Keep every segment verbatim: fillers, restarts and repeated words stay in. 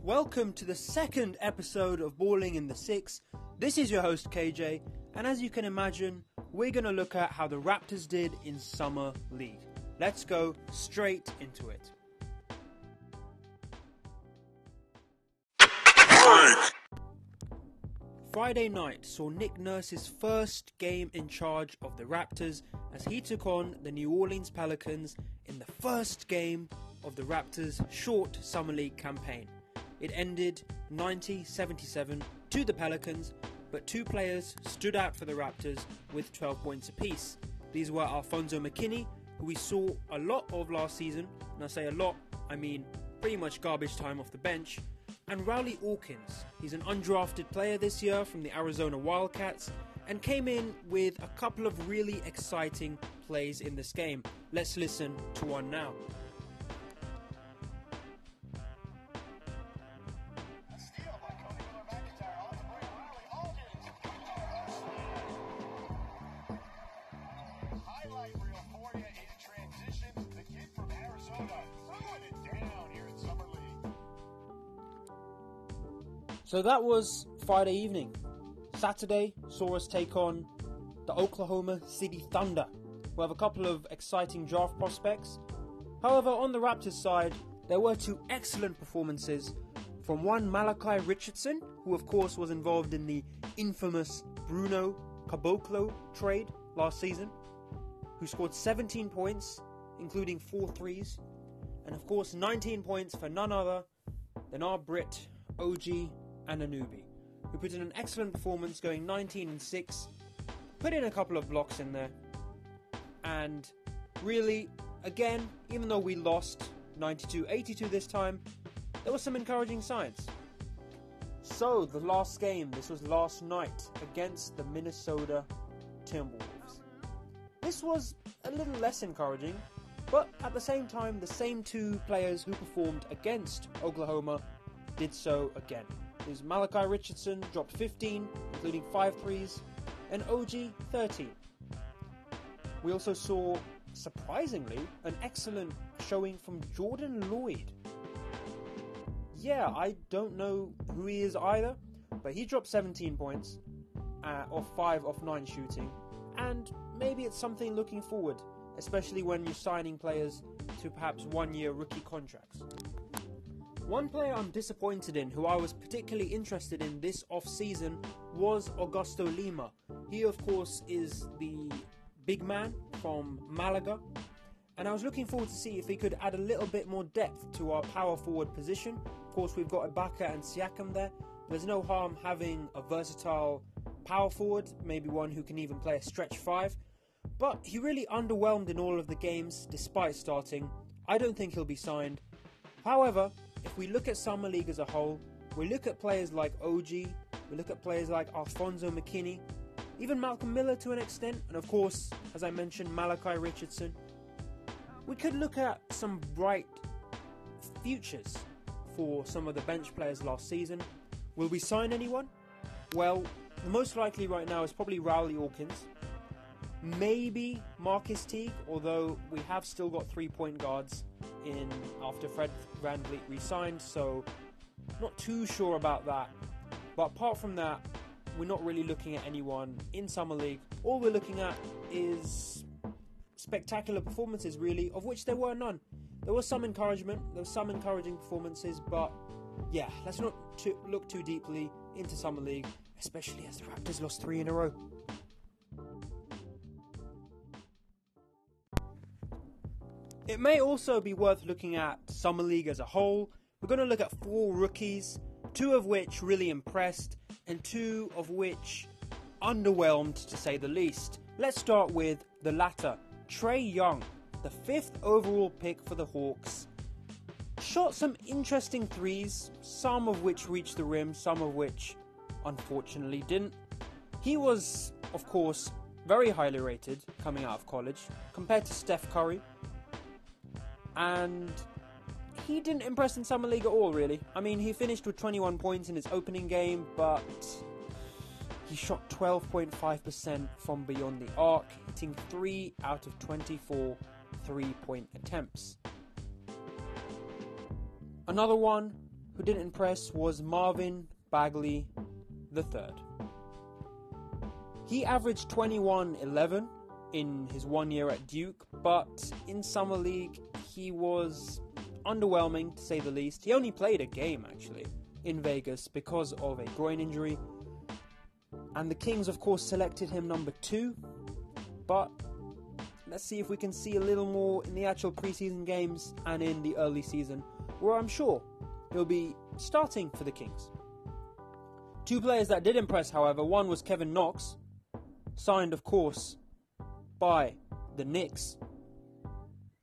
Welcome to the second episode of Balling in the six. This is your host K J, and as you can imagine, we're going to look at how the Raptors did in Summer League. Let's go straight into it. Friday night saw Nick Nurse's first game in charge of the Raptors as he took on the New Orleans Pelicans in the first game of the Raptors' short Summer League campaign. It ended ninety seventy-seven to the Pelicans, but two players stood out for the Raptors with twelve points apiece. These were Alfonso McKinney, who we saw a lot of last season, and I say a lot, I mean pretty much garbage time off the bench, and Rawle Alkins. He's an undrafted player this year from the Arizona Wildcats and came in with a couple of really exciting plays in this game. Let's listen to one now. So that was Friday evening. Saturday saw us take on the Oklahoma City Thunder. We'll have a couple of exciting draft prospects. However, on the Raptors side, there were two excellent performances from one Malachi Richardson, who of course was involved in the infamous Bruno Caboclo trade last season, who scored seventeen points, including four threes, and of course nineteen points for none other than our Brit, O G Anubi, who put in an excellent performance, going nineteen and six, put in a couple of blocks in there, and really, again, even though we lost ninety-two eighty-two this time, there were some encouraging signs. So the last game, this was last night against the Minnesota Timberwolves. This was a little less encouraging, but at the same time, the same two players who performed against Oklahoma did so again. Is Malachi Richardson dropped fifteen, including five threes, and O G thirteen. We also saw, surprisingly, an excellent showing from Jordan Lloyd. Yeah, I don't know who he is either, but he dropped seventeen points, uh, off five off nine shooting, and maybe it's something looking forward, especially when you're signing players to perhaps one-year rookie contracts. One player I'm disappointed in, who I was particularly interested in this off-season, was Augusto Lima. He, of course, is the big man from Malaga, and I was looking forward to see if he could add a little bit more depth to our power forward position. Of course, we've got Ibaka and Siakam there. There's no harm having a versatile power forward, maybe one who can even play a stretch five, but he really underwhelmed in all of the games despite starting. I don't think he'll be signed. However, if we look at Summer League as a whole, we look at players like O G, we look at players like Alfonso McKinney, even Malcolm Miller to an extent, and of course, as I mentioned, Malachi Richardson. We could look at some bright futures for some of the bench players last season. Will we sign anyone? Well, the most likely right now is probably Rawle Alkins. Maybe Marcus Teague, although we have still got three-point guards in after Fred VanVleet re-signed, so not too sure about that. But apart from that, we're not really looking at anyone in Summer League. All we're looking at is spectacular performances, really, of which there were none. There was some encouragement, there were some encouraging performances, but yeah, let's not too, look too deeply into Summer League, especially as the Raptors lost three in a row. It may also be worth looking at Summer League as a whole. We're going to look at four rookies, two of which really impressed, and two of which underwhelmed to say the least. Let's start with the latter. Trae Young, the fifth overall pick for the Hawks, shot some interesting threes, some of which reached the rim, some of which unfortunately didn't. He was, of course, very highly rated coming out of college compared to Steph Curry, and he didn't impress in Summer League at all, really. I mean, he finished with twenty-one points in his opening game, but He shot twelve point five percent from beyond the arc, hitting three out of twenty-four three-point attempts. Another one who didn't impress was Marvin Bagley the third. He averaged twenty-one eleven in his one year at Duke, but in Summer League he was underwhelming, to say the least. He only played a game, actually, in Vegas because of a groin injury. And the Kings, of course, selected him number two. But let's see if we can see a little more in the actual preseason games and in the early season, where I'm sure he'll be starting for the Kings. Two players that did impress, however. One was Kevin Knox, signed, of course, by the Knicks.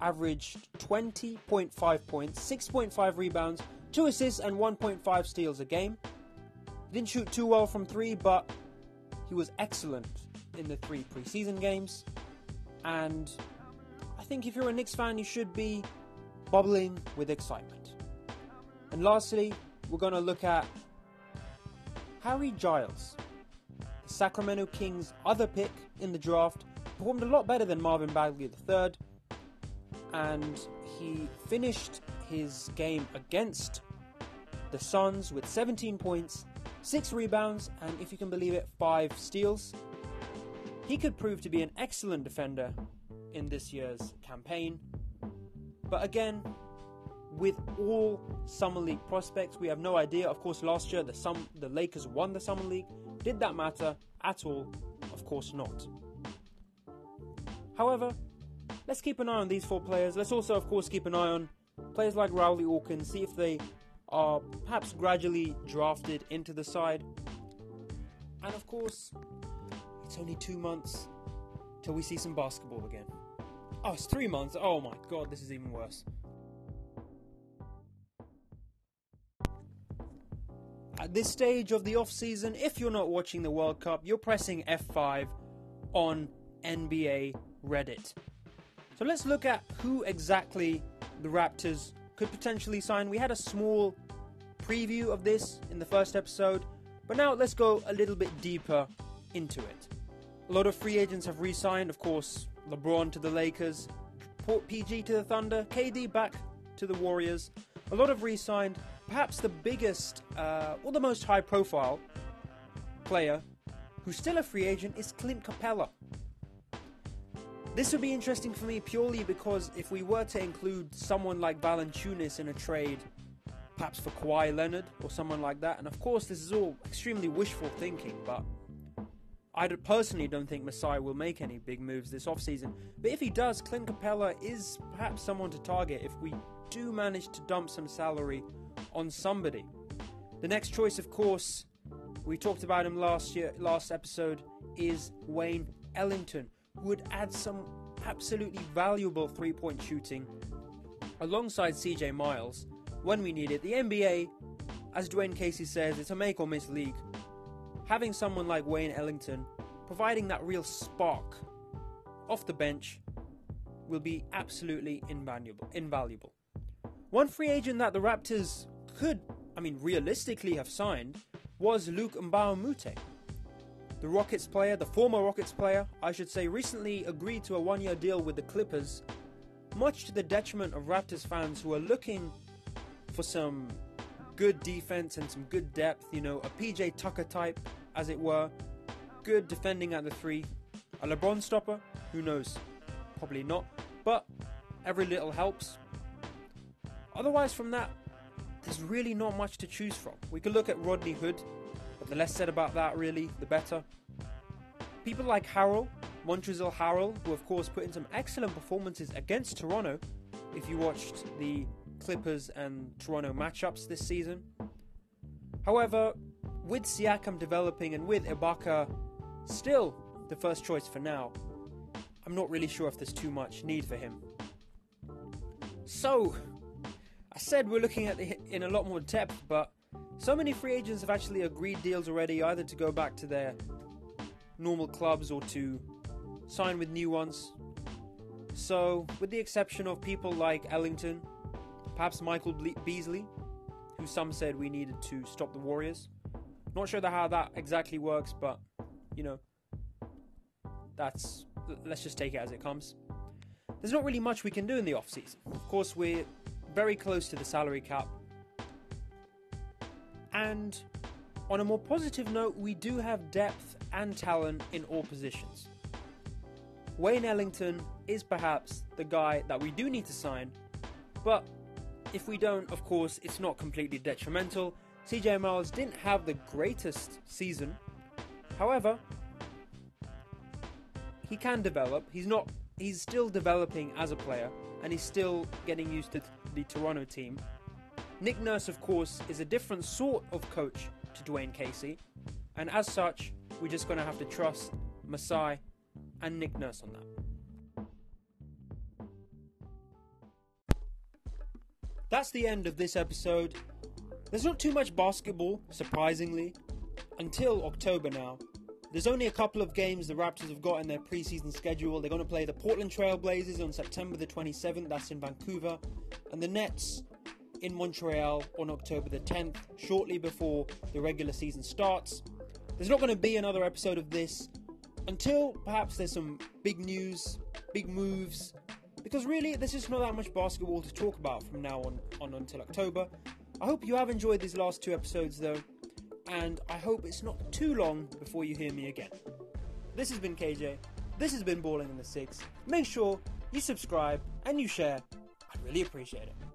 Averaged twenty point five points, six point five rebounds, two assists and one point five steals a game. Didn't shoot too well from three, but he was excellent in the three preseason games. And I think if you're a Knicks fan, you should be bubbling with excitement. And lastly, we're going to look at Harry Giles. The Sacramento Kings' other pick in the draft performed a lot better than Marvin Bagley the third. And he finished his game against the Suns with seventeen points, six rebounds, and if you can believe it, five steals. He could prove to be an excellent defender in this year's campaign. But again, with all Summer League prospects, we have no idea. Of course, last year the, sum- the Lakers won the Summer League. Did that matter at all? Of course not. However, let's keep an eye on these four players. Let's also, of course, keep an eye on players like Rawle Alkins, see if they are perhaps gradually drafted into the side. And of course, it's only two months till we see some basketball again. Oh, it's three months. Oh my God, this is even worse. At this stage of the off-season, if you're not watching the World Cup, you're pressing F five on N B A Reddit. So let's look at who exactly the Raptors could potentially sign. We had a small preview of this in the first episode, but now let's go a little bit deeper into it. A lot of free agents have re-signed, of course, LeBron to the Lakers, P G to the Thunder, K D back to the Warriors. A lot have re-signed. Perhaps the biggest uh, or the most high-profile player who's still a free agent is Clint Capela. This would be interesting for me purely because if we were to include someone like Valanciunas in a trade, perhaps for Kawhi Leonard or someone like that, and of course this is all extremely wishful thinking, but I personally don't think Masai will make any big moves this offseason. But if he does, Clint Capela is perhaps someone to target if we do manage to dump some salary on somebody. The next choice, of course, we talked about him last year, last episode, is Wayne Ellington, who would add some absolutely valuable three-point shooting alongside C J Miles when we need it. The N B A, as Dwayne Casey says, it's a make or miss league. Having someone like Wayne Ellington providing that real spark off the bench will be absolutely invaluable. invaluable. One free agent that the Raptors could, I mean realistically, have signed was Luke Mbah-a-Moute. The Rockets player, the former Rockets player, I should say, recently agreed to a one-year deal with the Clippers, much to the detriment of Raptors fans who are looking for some good defense and some good depth, you know, a P J Tucker type, as it were, good defending at the three, a LeBron stopper, who knows, probably not, but every little helps. Otherwise from that, there's really not much to choose from. We could look at Rodney Hood, but the less said about that, really, the better. People like Harrell, Montrezl Harrell, who of course put in some excellent performances against Toronto, if you watched the Clippers and Toronto matchups this season. However, with Siakam developing and with Ibaka still the first choice for now, I'm not really sure if there's too much need for him. So, I said we're looking at it in a lot more depth, but so many free agents have actually agreed deals already, either to go back to their normal clubs or to sign with new ones. So, with the exception of people like Ellington, perhaps Michael Beasley, who some said we needed to stop the Warriors. Not sure how that exactly works, but you know, that's, let's just take it as it comes. There's not really much we can do in the offseason. Of course, we're very close to the salary cap. And on a more positive note, we do have depth and talent in all positions. Wayne Ellington is perhaps the guy that we do need to sign, but if we don't, of course, it's not completely detrimental. C J Miles didn't have the greatest season. However, he can develop. He's not, he's still developing as a player, and he's still getting used to the Toronto team. Nick Nurse, of course, is a different sort of coach to Dwayne Casey, and as such, we're just going to have to trust Masai and Nick Nurse on that. That's the end of this episode. There's not too much basketball, surprisingly, until October now. There's only a couple of games the Raptors have got in their preseason schedule. They're going to play the Portland Trail Blazers on September the twenty-seventh, that's in Vancouver, and the Nets in Montreal on October the tenth, shortly before the regular season starts. There's not going to be another episode of this until perhaps there's some big news, big moves, because really there's just not that much basketball to talk about from now on, on until October. I hope you have enjoyed these last two episodes though, and I hope it's not too long before you hear me again. This has been K J, this has been Balling in the six. Make sure you subscribe and you share, I'd really appreciate it.